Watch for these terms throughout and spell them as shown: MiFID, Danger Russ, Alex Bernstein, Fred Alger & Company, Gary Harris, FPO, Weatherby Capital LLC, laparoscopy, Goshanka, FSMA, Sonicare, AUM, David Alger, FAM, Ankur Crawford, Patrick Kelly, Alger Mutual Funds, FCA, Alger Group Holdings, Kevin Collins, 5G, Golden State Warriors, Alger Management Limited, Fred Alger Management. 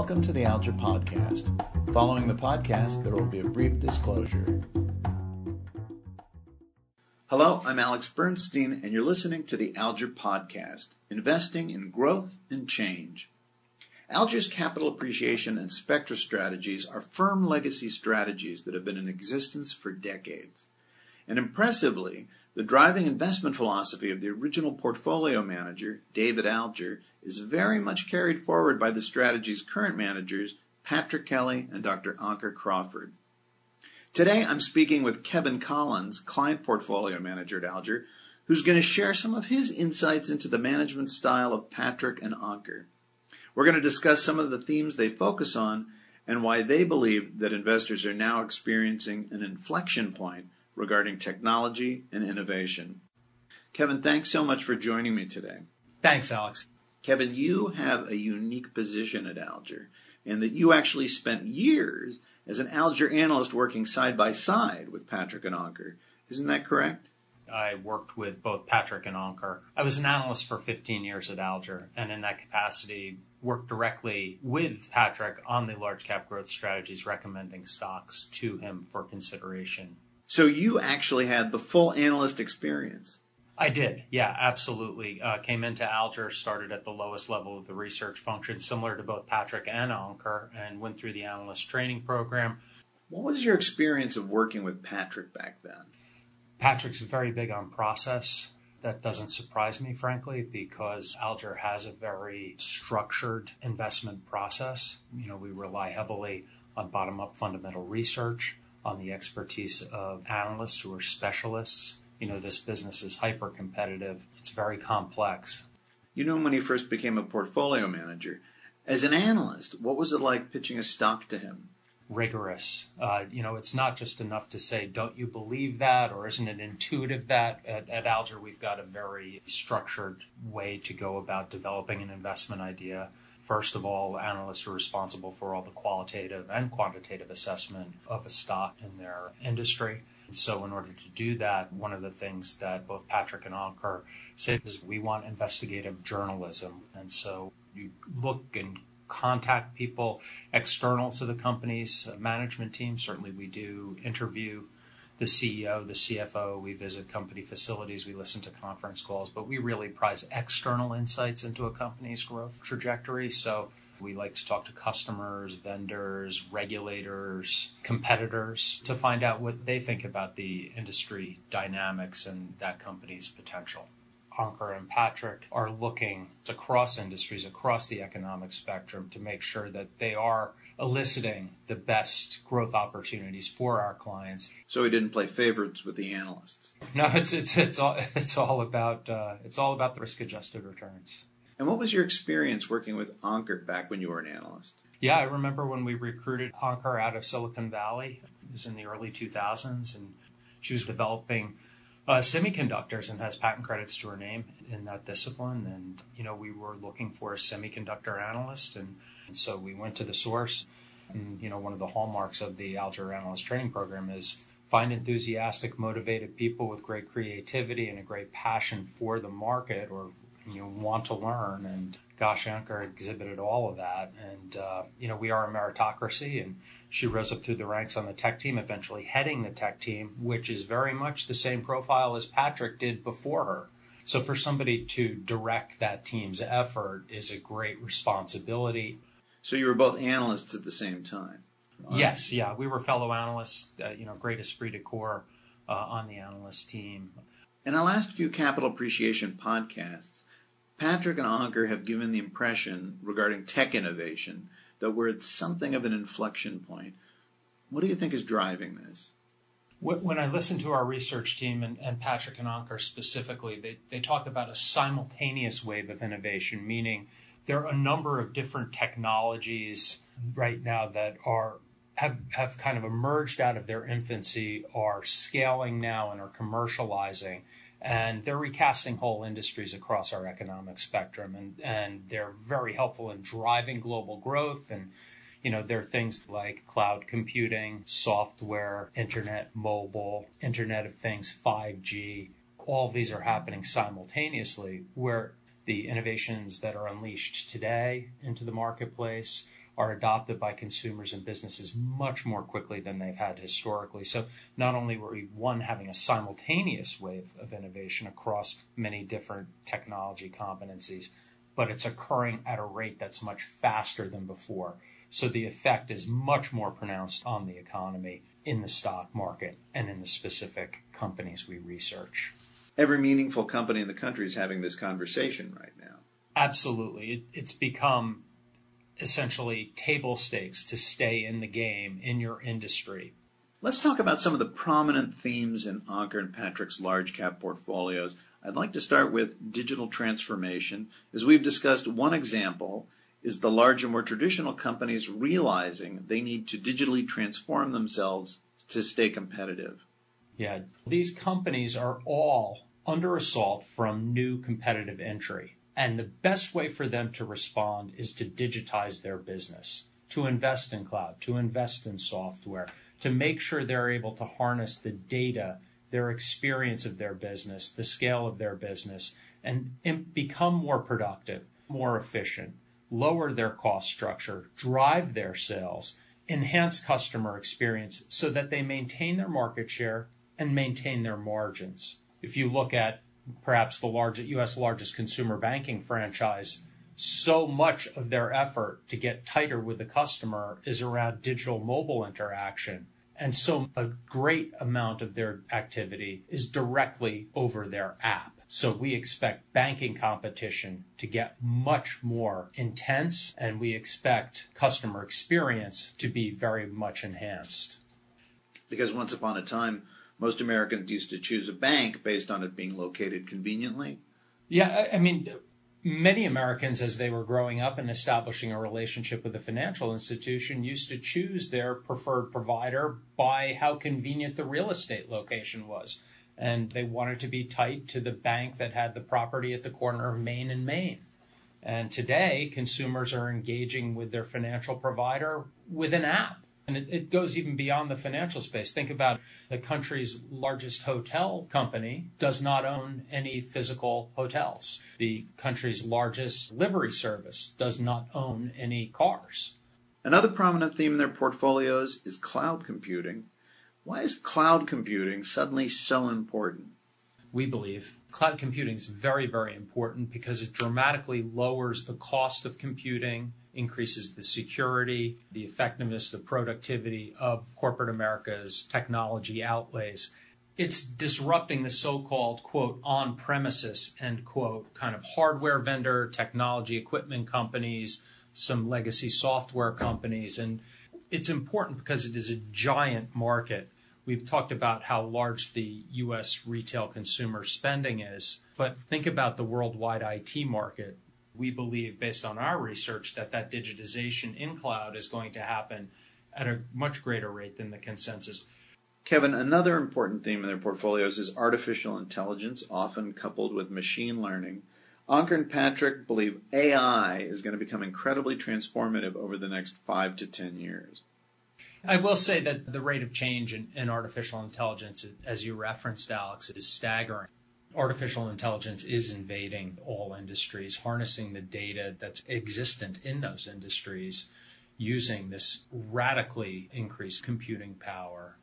Welcome to the Alger Podcast. Following the podcast, there will be a brief disclosure. Hello, I'm Alex Bernstein, and you're listening to the Alger Podcast, Investing in Growth and Change. Alger's capital appreciation and spectra strategies are firm legacy strategies that have been in existence for decades. And impressively, the driving investment philosophy of the original portfolio manager, David Alger, is very much carried forward by the strategy's current managers, Patrick Kelly and Dr. Ankur Crawford. Today, I'm speaking with Kevin Collins, client portfolio manager at Alger, who's going to share some of his insights into the management style of Patrick and Ankur. We're going to discuss some of the themes they focus on and why they believe that investors are now experiencing an inflection point regarding technology and innovation. Kevin, thanks so much for joining me today. Thanks, Alex. Kevin, you have a unique position at Alger, and that you actually spent years as an Alger analyst working side by side with Patrick and Ankur. Isn't that correct? I worked with both Patrick and Ankur. I was an analyst for 15 years at Alger, and in that capacity, worked directly with Patrick on the large cap growth strategies, recommending stocks to him for consideration. So you actually had the full analyst experience. I did. Yeah, absolutely. Came into Alger, started at the lowest level of the research function, similar to both Patrick and Ankur, and went through the analyst training program. What was your experience of working with Patrick back then? Patrick's very big on process. That doesn't surprise me, frankly, because Alger has a very structured investment process. You know, we rely heavily on bottom-up fundamental research, on the expertise of analysts who are specialists. You know, this business is hyper-competitive. It's very complex. You know, when he first became a portfolio manager, as an analyst, what was it like pitching a stock to him? Rigorous. You know, it's not just enough to say, don't you believe that, or isn't it intuitive that? At Alger, we've got a very structured way to go about developing an investment idea. First of all, analysts are responsible for all the qualitative and quantitative assessment of a stock in their industry. And so in order to do that, one of the things that both Patrick and Ankur said is we want investigative journalism. And so you look and contact people external to the company's management team. Certainly we do interview the CEO, the CFO. We visit company facilities. We listen to conference calls. But we really prize external insights into a company's growth trajectory. So we like to talk to customers, vendors, regulators, competitors to find out what they think about the industry dynamics and that company's potential. Ankur and Patrick are looking across industries, across the economic spectrum to make sure that they are eliciting the best growth opportunities for our clients. So he didn't play favorites with the analysts. No, it's all about the risk-adjusted returns. And what was your experience working with Ankur back when you were an analyst? Yeah, I remember when we recruited Ankur out of Silicon Valley. It was in the early 2000s, and she was developing semiconductors and has patent credits to her name in that discipline. And, you know, we were looking for a semiconductor analyst, and so we went to the source. And, you know, one of the hallmarks of the Alger Analyst Training Program is find enthusiastic, motivated people with great creativity and a great passion for the market or you want to learn, and Goshanka exhibited all of that. And, you know, we are a meritocracy, and she rose up through the ranks on the tech team, eventually heading the tech team, which is very much the same profile as Patrick did before her. So for somebody to direct that team's effort is a great responsibility. So you were both analysts at the same time? Yes, yeah. We were fellow analysts, you know, great esprit de corps on the analyst team. In our last few capital appreciation podcasts, Patrick and Ankur have given the impression regarding tech innovation that we're at something of an inflection point. What do you think is driving this? When I listen to our research team and Patrick and Ankur specifically, they talk about a simultaneous wave of innovation, meaning there are a number of different technologies right now that have kind of emerged out of their infancy, are scaling now and are commercializing. And they're recasting whole industries across our economic spectrum, and they're very helpful in driving global growth. And, you know, there are things like cloud computing, software, internet, mobile, Internet of Things, 5G. All these are happening simultaneously, where the innovations that are unleashed today into the marketplace are adopted by consumers and businesses much more quickly than they've had historically. So not only were we, one, having a simultaneous wave of innovation across many different technology competencies, but it's occurring at a rate that's much faster than before. So the effect is much more pronounced on the economy, in the stock market, and in the specific companies we research. Every meaningful company in the country is having this conversation right now. Absolutely. It's become essentially table stakes to stay in the game, in your industry. Let's talk about some of the prominent themes in Ankur and Patrick's large cap portfolios. I'd like to start with digital transformation. As we've discussed, one example is the larger, more traditional companies realizing they need to digitally transform themselves to stay competitive. Yeah, these companies are all under assault from new competitive entry. And the best way for them to respond is to digitize their business, to invest in cloud, to invest in software, to make sure they're able to harness the data, their experience of their business, the scale of their business, and become more productive, more efficient, lower their cost structure, drive their sales, enhance customer experience so that they maintain their market share and maintain their margins. If you look at perhaps the largest, U.S. largest consumer banking franchise, so much of their effort to get tighter with the customer is around digital mobile interaction. And so a great amount of their activity is directly over their app. So we expect banking competition to get much more intense, and we expect customer experience to be very much enhanced. Because once upon a time, most Americans used to choose a bank based on it being located conveniently. Yeah, I mean, many Americans, as they were growing up and establishing a relationship with a financial institution, used to choose their preferred provider by how convenient the real estate location was. And they wanted to be tied to the bank that had the property at the corner of Main and Main. And today, consumers are engaging with their financial provider with an app. And it goes even beyond the financial space. Think about the country's largest hotel company does not own any physical hotels. The country's largest livery service does not own any cars. Another prominent theme in their portfolios is cloud computing. Why is cloud computing suddenly so important? We believe cloud computing is very, very important because it dramatically lowers the cost of computing, increases the security, the effectiveness, the productivity of corporate America's technology outlays. It's disrupting the so-called, quote, on-premises, end quote, kind of hardware vendor, technology equipment companies, some legacy software companies, and it's important because it is a giant market. We've talked about how large the U.S. retail consumer spending is, but think about the worldwide IT market. We believe, based on our research, that digitization in cloud is going to happen at a much greater rate than the consensus. Kevin, another important theme in their portfolios is artificial intelligence, often coupled with machine learning. Ankur and Patrick believe AI is going to become incredibly transformative over the next 5 to 10 years. I will say that the rate of change in artificial intelligence, as you referenced, Alex, is staggering. Artificial intelligence is invading all industries, harnessing the data that's existent in those industries, using this radically increased computing power.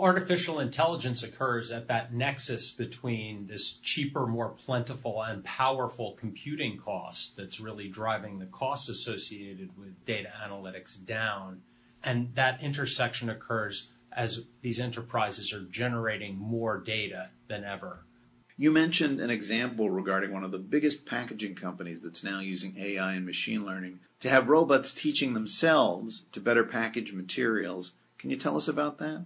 Artificial intelligence occurs at that nexus between this cheaper, more plentiful, and powerful computing cost that's really driving the costs associated with data analytics down. And that intersection occurs as these enterprises are generating more data than ever. You mentioned an example regarding one of the biggest packaging companies that's now using AI and machine learning to have robots teaching themselves to better package materials. Can you tell us about that?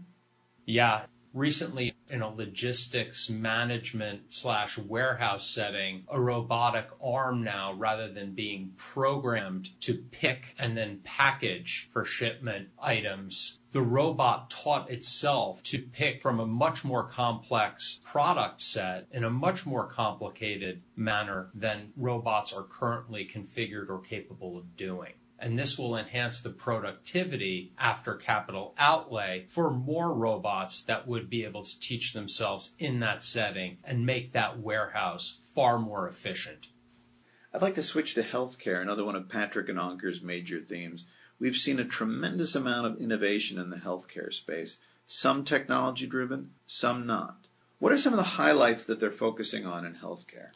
Yeah, recently in a logistics management / warehouse setting, a robotic arm now, rather than being programmed to pick and then package for shipment items, the robot taught itself to pick from a much more complex product set in a much more complicated manner than robots are currently configured or capable of doing. And this will enhance the productivity after capital outlay for more robots that would be able to teach themselves in that setting and make that warehouse far more efficient. I'd like to switch to healthcare, another one of Patrick and Ankur's major themes. we've seen a tremendous amount of innovation in the healthcare space, some technology-driven, some not. What are some of the highlights that they're focusing on in healthcare?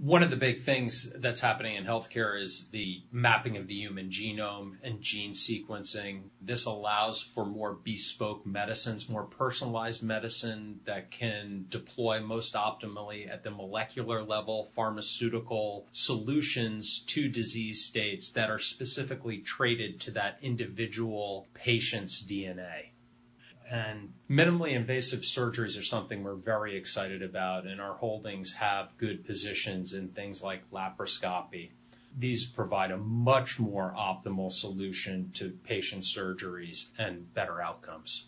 One of the big things that's happening in healthcare is the mapping of the human genome and gene sequencing. This allows for more bespoke medicines, more personalized medicine that can deploy most optimally at the molecular level, pharmaceutical solutions to disease states that are specifically traded to that individual patient's DNA. And minimally invasive surgeries are something we're very excited about, and our holdings have good positions in things like laparoscopy. These provide a much more optimal solution to patient surgeries and better outcomes.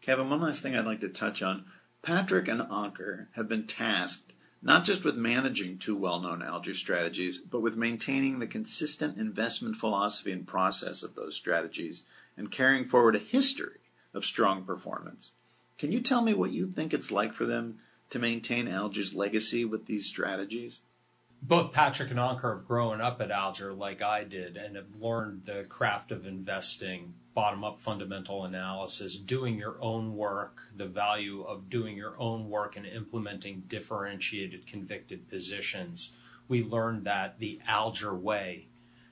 Kevin, one last thing I'd like to touch on. Patrick and Ankur have been tasked not just with managing two well-known Alger strategies, but with maintaining the consistent investment philosophy and process of those strategies and carrying forward a history of strong performance. Can you tell me what you think it's like for them to maintain Alger's legacy with these strategies? Both Patrick and Ankur have grown up at Alger like I did and have learned the craft of investing, bottom-up fundamental analysis, doing your own work, the value of doing your own work and implementing differentiated, convicted positions. We learned that the Alger way.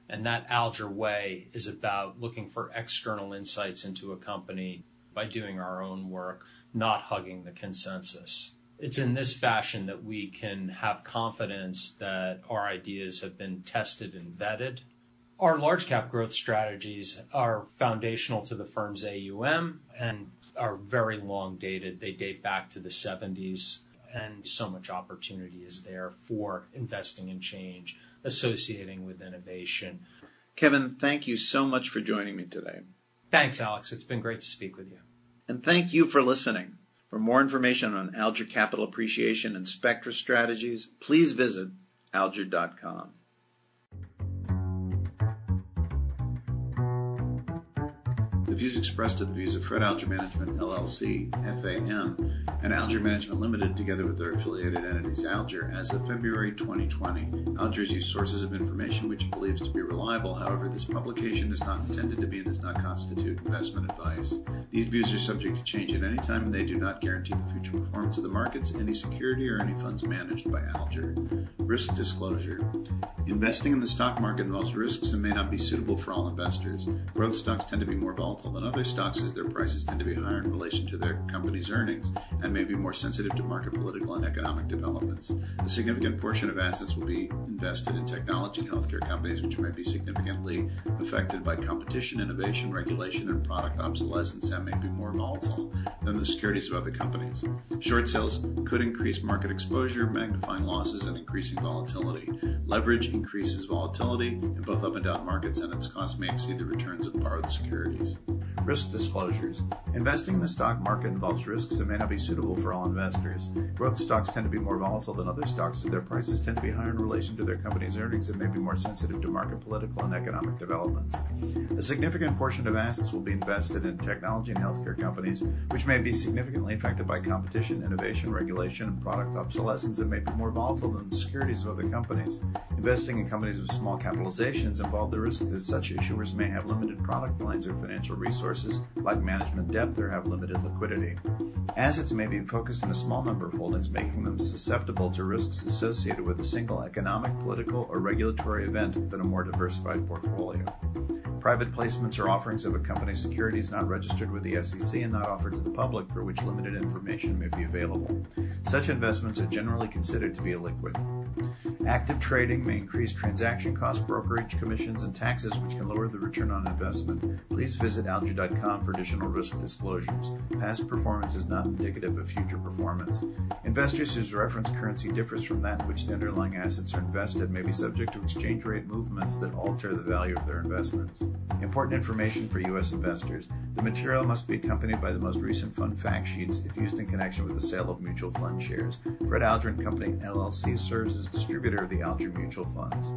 And that Alger way is about looking for external insights into a company by doing our own work, not hugging the consensus. It's in this fashion that we can have confidence that our ideas have been tested and vetted. Our large cap growth strategies are foundational to the firm's AUM and are very long dated. They date back to the 70s, and so much opportunity is there for investing in change, associating with innovation. Kevin, thank you so much for joining me today. Thanks, Alex. It's been great to speak with you. And thank you for listening. For more information on Alger Capital Appreciation and Spectra strategies, please visit alger.com. The views expressed are the views of Fred Alger Management LLC, FAM, and Alger Management Limited, together with their affiliated entities Alger, as of February 2020. Alger's used sources of information which it believes to be reliable. However, this publication is not intended to be and does not constitute investment advice. These views are subject to change at any time, and they do not guarantee the future performance of the markets, any security, or any funds managed by Alger. Risk disclosure. Investing in the stock market involves risks and may not be suitable for all investors. Growth stocks tend to be more volatile than other stocks as their prices tend to be higher in relation to their company's earnings, and may be more sensitive to market, political, and economic developments. A significant portion of assets will be invested in technology and healthcare companies, which may be significantly affected by competition, innovation, regulation, and product obsolescence, and may be more volatile than the securities of other companies. Short sales could increase market exposure, magnifying losses and increasing volatility. Leverage increases volatility in both up and down markets, and its costs may exceed the returns of borrowed securities. Risk disclosures. Investing in the stock market involves risks and may not be suitable for all investors. Growth stocks tend to be more volatile than other stocks as their prices tend to be higher in relation to their company's earnings and may be more sensitive to market, political, and economic developments. A significant portion of assets will be invested in technology and healthcare companies, which may be significantly affected by competition, innovation, regulation, and product obsolescence, and may be more volatile than the securities of other companies. Investing in companies with small capitalizations involve the risk that such issuers may have limited product lines or financial resources, like management depth, or have limited liquidity. Assets may be focused in a small number of holdings, making them susceptible to risks associated with a single economic, political, or regulatory event than a more diversified portfolio. Private placements are offerings of a company's securities not registered with the SEC and not offered to the public, for which limited information may be available. Such investments are generally considered to be illiquid. Active trading may increase transaction costs, brokerage commissions, and taxes, which can lower the return on investment. Please visit alger.com for additional risk disclosures. Past performance is not indicative of future performance. Investors whose reference currency differs from that in which the underlying assets are invested may be subject to exchange rate movements that alter the value of their investments. Important information for U.S. investors. The material must be accompanied by the most recent fund fact sheets if used in connection with the sale of mutual fund shares. Fred Alger & Company, LLC serves as distributor manager of the Alger Mutual Funds.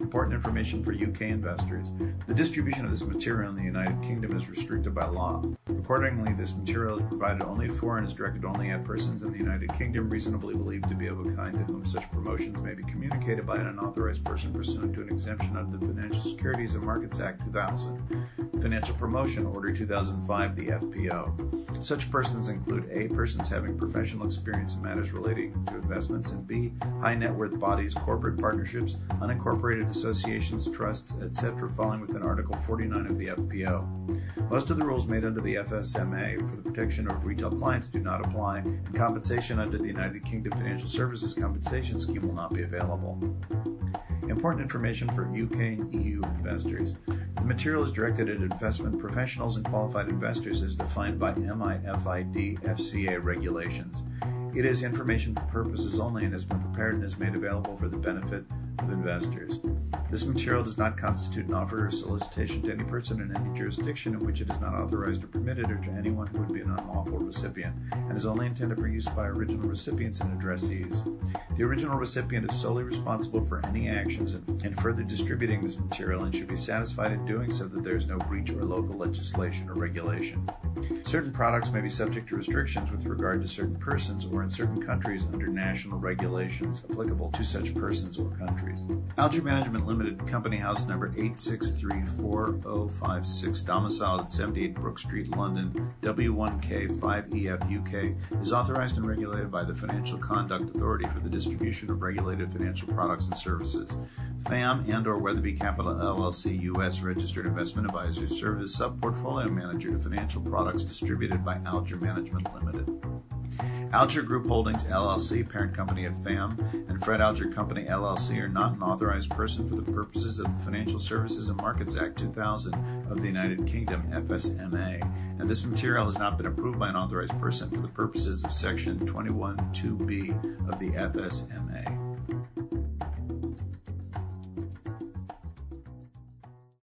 Important information for UK investors. The distribution of this material in the United Kingdom is restricted by law. Accordingly, this material is provided only for and is directed only at persons in the United Kingdom reasonably believed to be of a kind to whom such promotions may be communicated by an unauthorized person pursuant to an exemption under the Financial Securities and Markets Act 2000, Financial Promotion Order 2005, the FPO. Such persons include A, persons having professional experience in matters relating to investments, and B, high net worth bodies, corporate partnerships, unincorporated associations, trusts, etc., falling within Article 49 of the FPO. Most of the rules made under the FSMA for the protection of retail clients do not apply, and compensation under the United Kingdom Financial Services Compensation Scheme will not be available. Important information for UK and EU investors. The material is directed at investment professionals and qualified investors as defined by MiFID FCA regulations. It is information for purposes only and has been prepared and is made available for the benefit of investors. This material does not constitute an offer or solicitation to any person in any jurisdiction in which it is not authorized or permitted, or to anyone who would be an unlawful recipient, and is only intended for use by original recipients and addressees. The original recipient is solely responsible for any actions in further distributing this material and should be satisfied in doing so that there is no breach or local legislation or regulation. Certain products may be subject to restrictions with regard to certain persons or in certain countries under national regulations applicable to such persons or countries. Alger Management Limited, Company House number 8634056, domiciled at 78 Brook Street, London, W1K5EF UK, is authorized and regulated by the Financial Conduct Authority for the distribution of regulated financial products and services. FAM and/or Weatherby Capital LLC, U.S. Registered Investment Advisors, serve as sub-portfolio manager to financial products distributed by Alger Management Limited. Alger Group Holdings, LLC, parent company of FAM, and Fred Alger Company, LLC, are not an authorized person for the purposes of the Financial Services and Markets Act 2000 of the United Kingdom, FSMA, and this material has not been approved by an authorized person for the purposes of Section 21(2)(b) of the FSMA.